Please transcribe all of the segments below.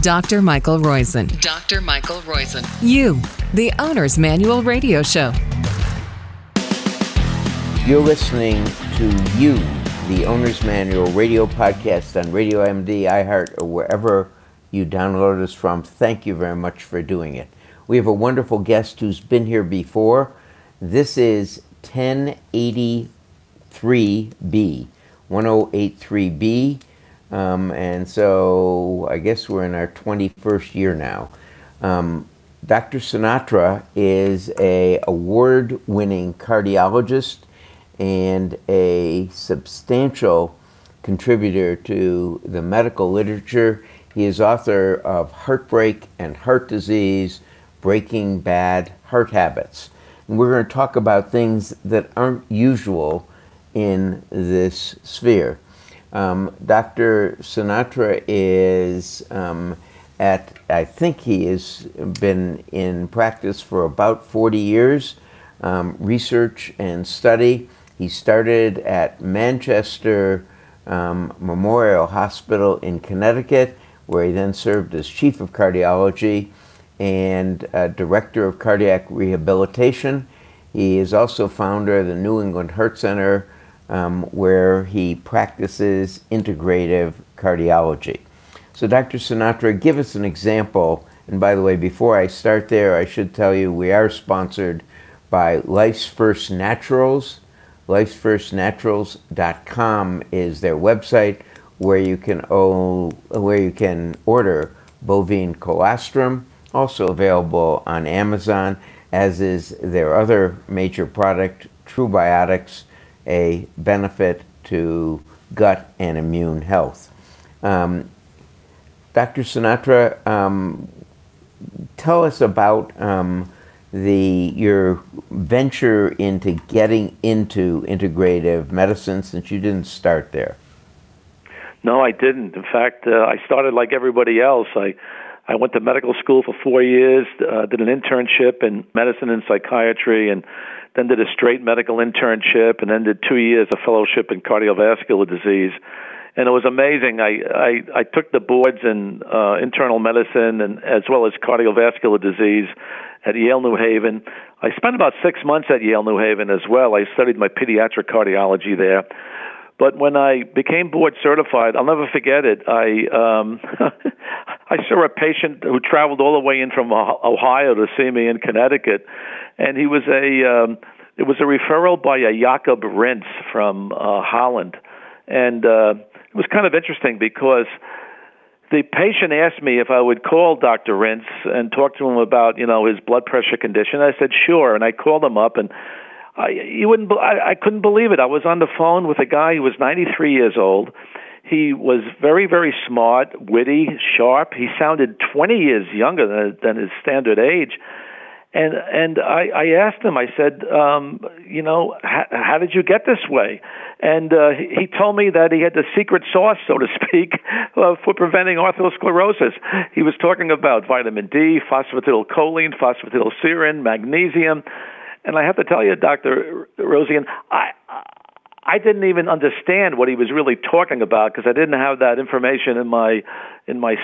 Dr. Michael Roizen. Dr. Michael Roizen. You, the Owner's Manual Radio Show. You're listening to You, the Owner's Manual Radio Podcast on Radio MD, iHeart, or wherever you download us from. Thank you very much for doing it. We have a wonderful guest who's been here before. This is 1083B. And so I guess we're in our 21st year now. Dr. Sinatra is an award-winning cardiologist and a substantial contributor to the medical literature. He is author of Heartbreak and Heart Disease, Breaking Bad Heart Habits. And we're going to talk about things that aren't usual in this sphere. Dr. Sinatra is I think he has been in practice for about 40 years, research and study. He started at Manchester Memorial Hospital in Connecticut, where he then served as chief of cardiology and director of cardiac rehabilitation. He is also founder of the New England Heart Center, where he practices integrative cardiology. So Dr. Sinatra, give us an example. And by the way, before I start there, I should tell you we are sponsored by Life's First Naturals. Life'sFirstNaturals.com is their website where you can order bovine colostrum, also available on Amazon, as is their other major product, True Biotics, a benefit to gut and immune health. Dr. Sinatra, tell us about your venture into getting into integrative medicine, since you didn't start there. No, I didn't. In fact, I started like everybody else. I went to medical school for 4 years, did an internship in medicine and psychiatry, and then did a straight medical internship, and then did 2 years of fellowship in cardiovascular disease. And it was amazing. I took the boards in internal medicine and as well as cardiovascular disease at Yale New Haven. I spent about 6 months at Yale New Haven as well. I studied my pediatric cardiology there. But when I became board certified, I'll never forget it. I saw a patient who traveled all the way in from Ohio to see me in Connecticut, and he was it was a referral by a Jakob Rintz from Holland, and it was kind of interesting because the patient asked me if I would call Dr. Rintz and talk to him about his blood pressure condition. I said sure, and I called him up and. I couldn't believe it. I was on the phone with a guy who was 93 years old. He was very, very smart, witty, sharp. He sounded 20 years younger than his standard age. And I asked him, I said, how did you get this way? And he told me that he had the secret sauce, so to speak, for preventing atherosclerosis. He was talking about vitamin D, phosphatidylcholine, phosphatidylserine, magnesium. And I have to tell you, Dr. Rosian, I didn't even understand what he was really talking about because I didn't have that information in my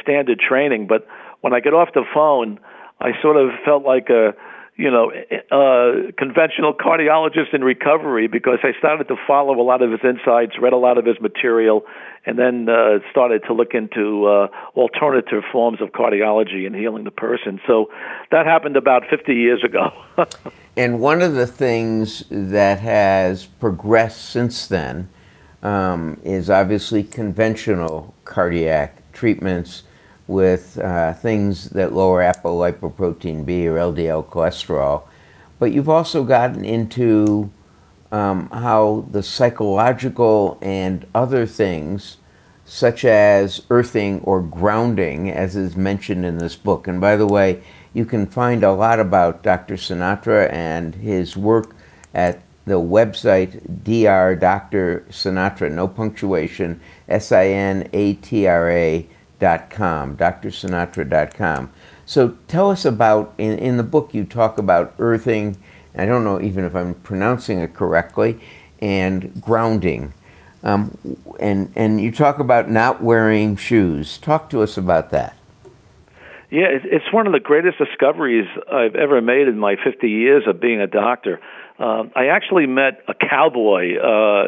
standard training. But when I got off the phone, I sort of felt like a conventional cardiologist in recovery because I started to follow a lot of his insights, read a lot of his material, and then started to look into alternative forms of cardiology and healing the person. So that happened about 50 years ago. And one of the things that has progressed since then is obviously conventional cardiac treatments with things that lower apolipoprotein B or LDL cholesterol. But you've also gotten into how the psychological and other things, such as earthing or grounding, as is mentioned in this book. And by the way, you can find a lot about Dr. Sinatra and his work at the website Dr. Sinatra, no punctuation, SINATRA.com, drsinatra.com. So tell us about, in the book you talk about earthing, I don't know even if I'm pronouncing it correctly, and grounding. And you talk about not wearing shoes. Talk to us about that. Yeah, it's one of the greatest discoveries I've ever made in my 50 years of being a doctor. I actually met a cowboy.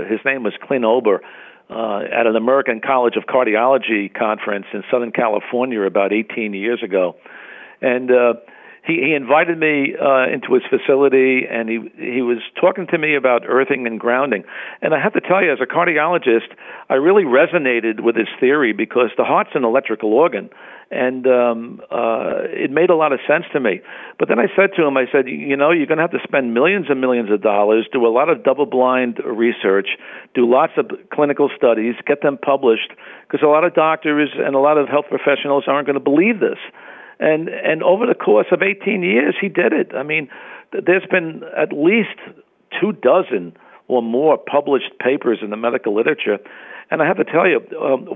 His name was Clint Ober at an American College of Cardiology conference in Southern California about 18 years ago. And he invited me into his facility, and he was talking to me about earthing and grounding. And I have to tell you, as a cardiologist, I really resonated with his theory because the heart's an electrical organ. And it made a lot of sense to me. But then I said to him, I said, you know, you're going to have to spend millions and millions of dollars, do a lot of double-blind research, do lots of clinical studies, get them published, because a lot of doctors and a lot of health professionals aren't going to believe this. And over the course of 18 years, he did it. I mean, there's been at least 24 or more published papers in the medical literature. And I have to tell you,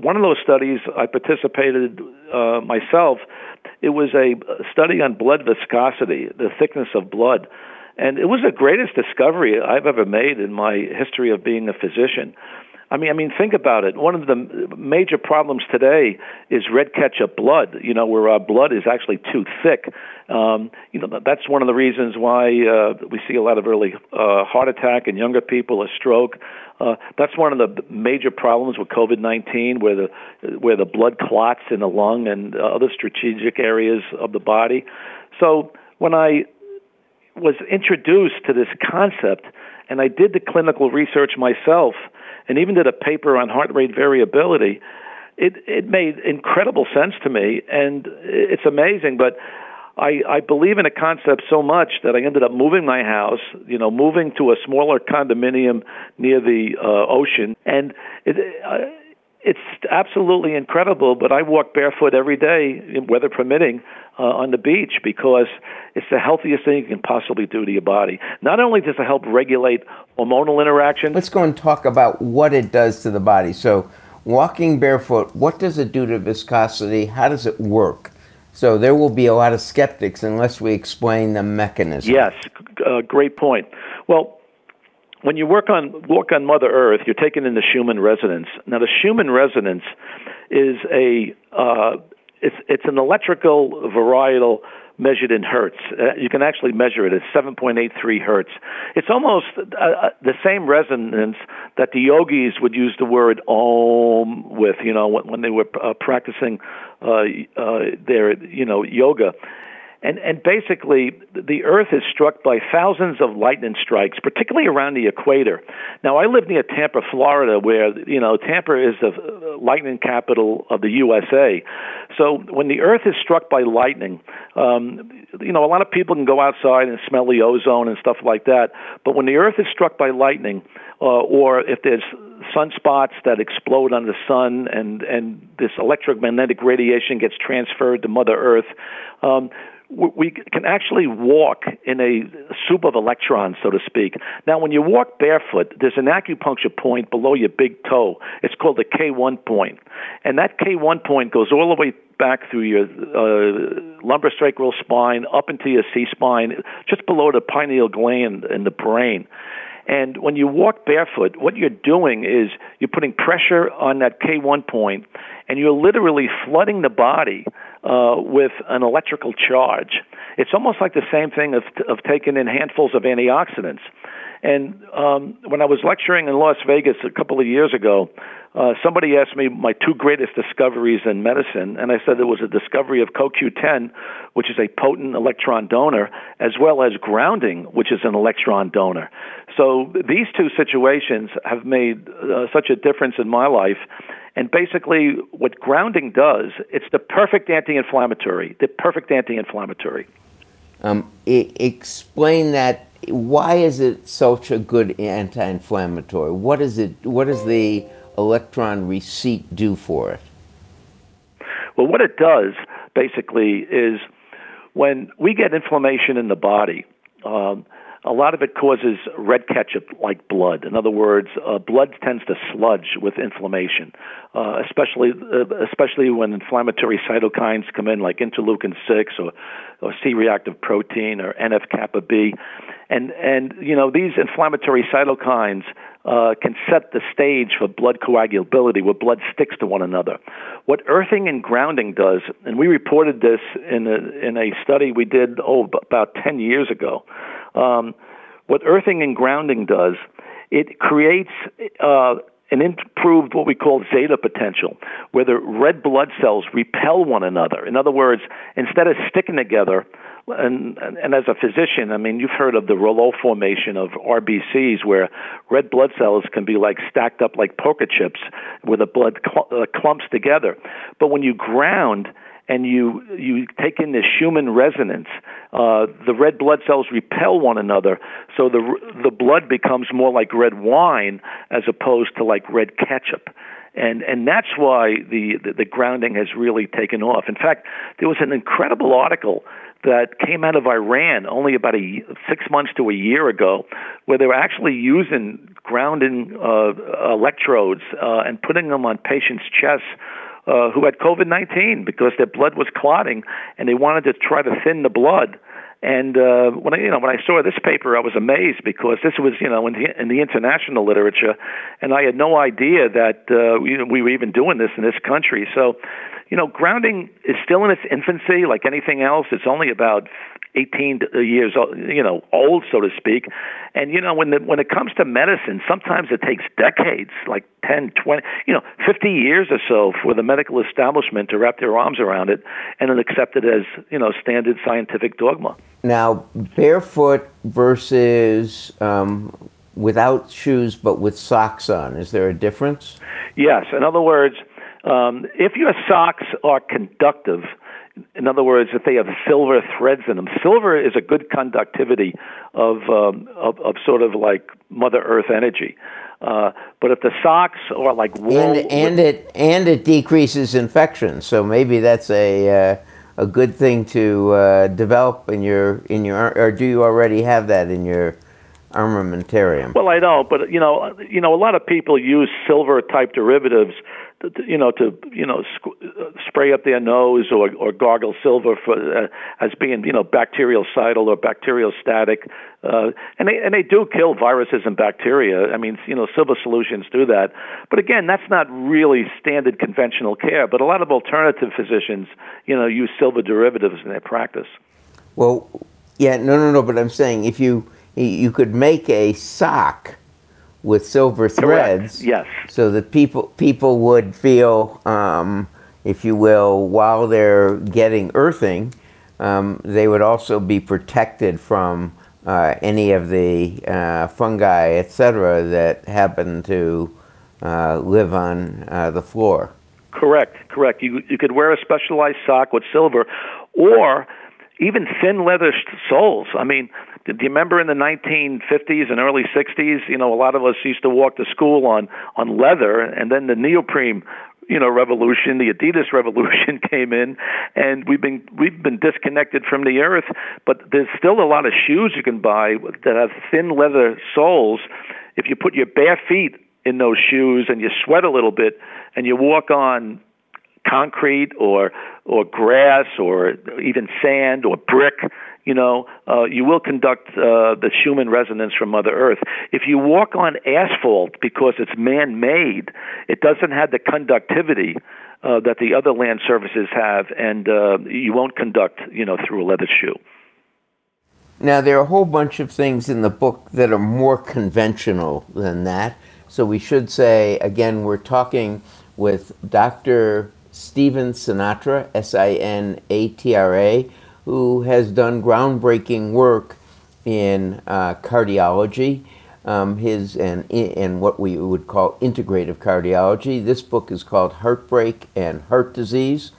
one of those studies I participated myself, it was a study on blood viscosity, the thickness of blood. And it was the greatest discovery I've ever made in my history of being a physician. I mean, think about it. One of the major problems today is red ketchup blood, you know, where our blood is actually too thick. You know, that's one of the reasons why we see a lot of early heart attack in younger people, a stroke. That's one of the major problems with COVID-19, where the blood clots in the lung and other strategic areas of the body. So when I was introduced to this concept, and I did the clinical research myself, and even did a paper on heart rate variability, it made incredible sense to me, and it's amazing. But I believe in a concept so much that I ended up moving my house, you know, moving to a smaller condominium near the ocean, and it's absolutely incredible, but I walk barefoot every day, weather permitting, on the beach, because it's the healthiest thing you can possibly do to your body. Not only does it help regulate hormonal interaction. Let's go and talk about what it does to the body. So walking barefoot, what does it do to viscosity? How does it work? So there will be a lot of skeptics unless we explain the mechanism. Yes, great point. Well, when you walk on Mother Earth, you're taking in the Schumann resonance. Now, the Schumann resonance is it's an electrical varietal measured in hertz. You can actually measure it. It's 7.83 hertz. It's almost the same resonance that the yogis would use the word om with, you know, when they were practicing their, you know, yoga. And basically, the Earth is struck by thousands of lightning strikes, particularly around the equator. Now, I live near Tampa, Florida, where, you know, Tampa is the lightning capital of the USA. So when the Earth is struck by lightning, you know, a lot of people can go outside and smell the ozone and stuff like that. But when the Earth is struck by lightning, or if there's sunspots that explode on the sun and this electromagnetic radiation gets transferred to Mother Earth, we can actually walk in a soup of electrons, so to speak. Now, when you walk barefoot, there's an acupuncture point below your big toe. It's called the K1 point. And that K1 point goes all the way back through your lumbar sacral spine, up into your C-spine, just below the pineal gland in the brain. And when you walk barefoot, what you're doing is you're putting pressure on that K1 point, and you're literally flooding the body with an electrical charge. It's almost like the same thing of taking in handfuls of antioxidants. And when I was lecturing in Las Vegas a couple of years ago, somebody asked me my two greatest discoveries in medicine, and I said it was a discovery of CoQ10, which is a potent electron donor, as well as grounding, which is an electron donor. So these two situations have made such a difference in my life. And basically what grounding does, it's the perfect anti-inflammatory, Explain that. Why is it such a good anti-inflammatory? What is it? What does the electron receipt do for it? Well, what it does basically is when we get inflammation in the body, A lot of it causes red ketchup-like blood. In other words, blood tends to sludge with inflammation, especially when inflammatory cytokines come in, like interleukin-6 or C-reactive protein or NF-kappa-B. And you know, these inflammatory cytokines can set the stage for blood coagulability, where blood sticks to one another. What earthing and grounding does, and we reported this in a study we did about 10 years ago. What earthing and grounding does, it creates an improved what we call zeta potential, where the red blood cells repel one another. In other words, instead of sticking together, and as a physician, I mean, you've heard of the rouleau formation of RBCs, where red blood cells can be like stacked up like poker chips, where the blood clumps together. But when you ground and you take in this Schumann resonance, the red blood cells repel one another, so the blood becomes more like red wine as opposed to like red ketchup. And that's why the grounding has really taken off. In fact, there was an incredible article that came out of Iran only about 6 months to a year ago, where they were actually using grounding electrodes and putting them on patients' chests who had COVID-19 because their blood was clotting, and they wanted to try to thin the blood. And when I saw this paper, I was amazed, because this was in the international literature, and I had no idea that we were even doing this in this country. So, grounding is still in its infancy, like anything else. It's only about 18 years old, so to speak. And when it comes to medicine, sometimes it takes decades, like 10, 20, 50 years or so, for the medical establishment to wrap their arms around it and then accept it as standard scientific dogma. Now, barefoot versus without shoes but with socks on, is there a difference? Yes. In other words, if your socks are conductive, in other words, if they have silver threads in them, silver is a good conductivity of sort of like Mother Earth energy. But if the socks are like wool, and it decreases infection, so maybe that's a good thing to develop in your or do you already have that in your armamentarium? Well, I don't, but a lot of people use silver type derivatives to spray up their nose or gargle silver for as being bactericidal or bacteriostatic, and they do kill viruses and bacteria. I mean, silver solutions do that, but again, that's not really standard conventional care. But a lot of alternative physicians use silver derivatives in their practice. Well, yeah, no, but I'm saying if you could make a sock with silver threads. Correct. Yes. So that people would feel, if you will, while they're getting earthing, they would also be protected from any of the fungi, etc., that happen to live on the floor. Correct. You could wear a specialized sock with silver, or even thin leather soles. I mean, do you remember in the 1950s and early 60s, a lot of us used to walk to school on leather, and then the neoprene revolution, the Adidas revolution came in, and we've been disconnected from the earth, but there's still a lot of shoes you can buy that have thin leather soles. If you put your bare feet in those shoes and you sweat a little bit and you walk on concrete or grass or even sand or brick, you will conduct the Schumann resonance from Mother Earth. If you walk on asphalt because it's man-made, it doesn't have the conductivity that the other land surfaces have, and you won't conduct, through a leather shoe. Now, there are a whole bunch of things in the book that are more conventional than that. So we should say, again, we're talking with Dr. Stephen Sinatra, Sinatra, who has done groundbreaking work in cardiology, and what we would call integrative cardiology. This book is called Heartbreak and Heart Disease,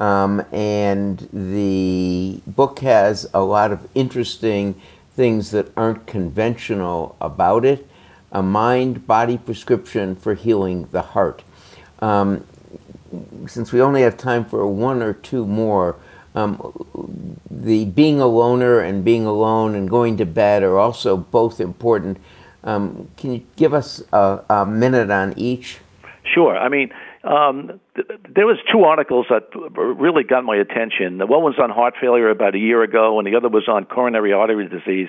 and the book has a lot of interesting things that aren't conventional about it. A mind-body prescription for healing the heart. Since we only have time for one or two more, the being a loner and being alone and going to bed are also both important. Can you give us a minute on each? Sure. I mean, there was two articles that really got my attention. One was on heart failure about a year ago, and the other was on coronary artery disease.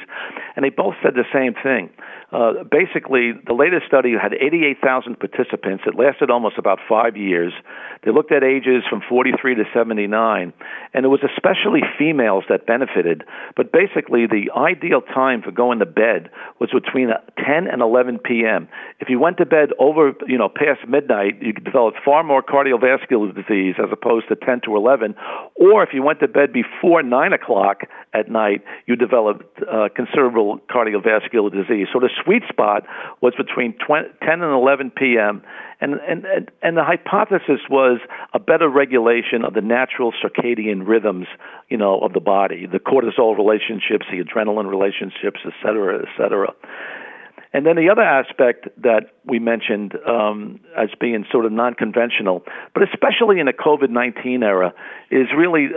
And they both said the same thing. Basically, the latest study had 88,000 participants. It lasted almost about 5 years. They looked at ages from 43 to 79, and it was especially females that benefited. But basically, the ideal time for going to bed was between 10 and 11 p.m. If you went to bed over, past midnight, you could develop far more cardiovascular disease as opposed to 10 to 11. Or if you went to bed before 9 o'clock at night, you developed considerable cardiovascular disease. So the sweet spot was between 10 and 11 p.m., and the hypothesis was a better regulation of the natural circadian rhythms, of the body, the cortisol relationships, the adrenaline relationships, et cetera, et cetera. And then the other aspect that we mentioned as being sort of non-conventional, but especially in the COVID-19 era, is really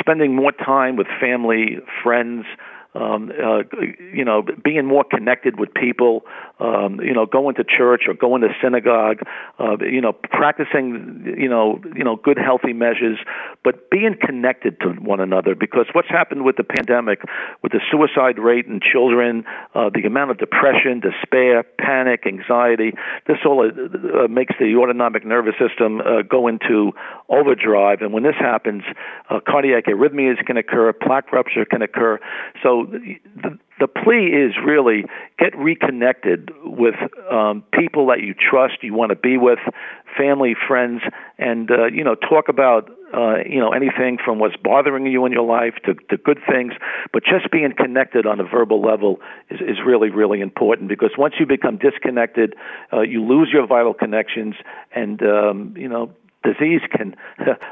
spending more time with family, friends, being more connected with people, going to church or going to synagogue, practicing, good healthy measures, but being connected to one another. Because what's happened with the pandemic, with the suicide rate in children, the amount of depression, despair, panic, anxiety, this all makes the autonomic nervous system go into overdrive. And when this happens, cardiac arrhythmias can occur, plaque rupture can occur. So the plea is really get reconnected with people that you trust, you want to be with, family, friends, and, talk about, anything from what's bothering you in your life to good things. But just being connected on a verbal level is really, really important, because once you become disconnected, you lose your vital connections and, disease can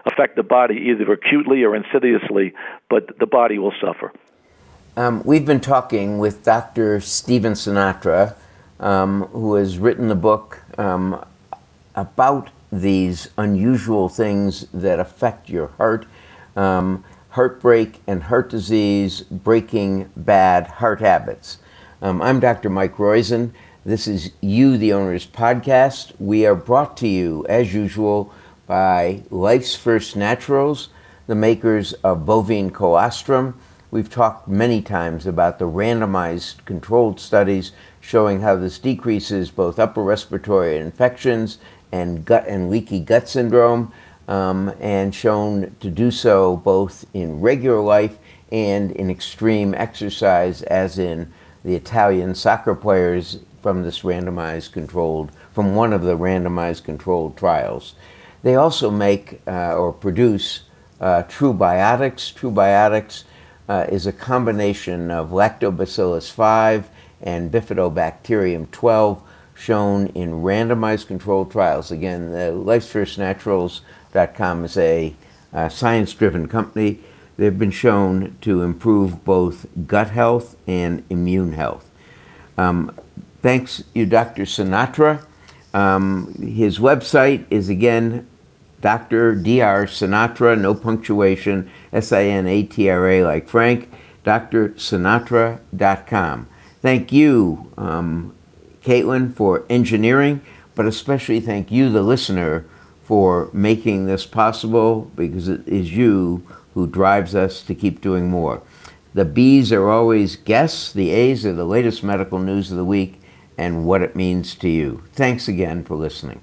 affect the body either acutely or insidiously, but the body will suffer. We've been talking with Dr. Stephen Sinatra, who has written a book about these unusual things that affect your heart, Heartbreak and Heart Disease, Breaking Bad Heart Habits. I'm Dr. Mike Roizen. This is You, the Owners podcast. We are brought to you, as usual, by Life's First Naturals, the makers of bovine colostrum. We've talked many times about the randomized controlled studies showing how this decreases both upper respiratory infections and gut and leaky gut syndrome, and shown to do so both in regular life and in extreme exercise, as in the Italian soccer players from one of the randomized controlled trials. They also make or produce True Biotics. True Biotics is a combination of lactobacillus-5 and bifidobacterium-12 shown in randomized controlled trials. Again, the Life'sFirstNaturals.com is a science-driven company. They've been shown to improve both gut health and immune health. Thanks you, Dr. Sinatra. His website is, again, Dr. Dr. Sinatra, no punctuation, S-I-N-A-T-R-A like Frank, drsinatra.com. Thank you, Caitlin, for engineering, but especially thank you, the listener, for making this possible, because it is you who drives us to keep doing more. The B's are always guests, the A's are the latest medical news of the week and what it means to you. Thanks again for listening.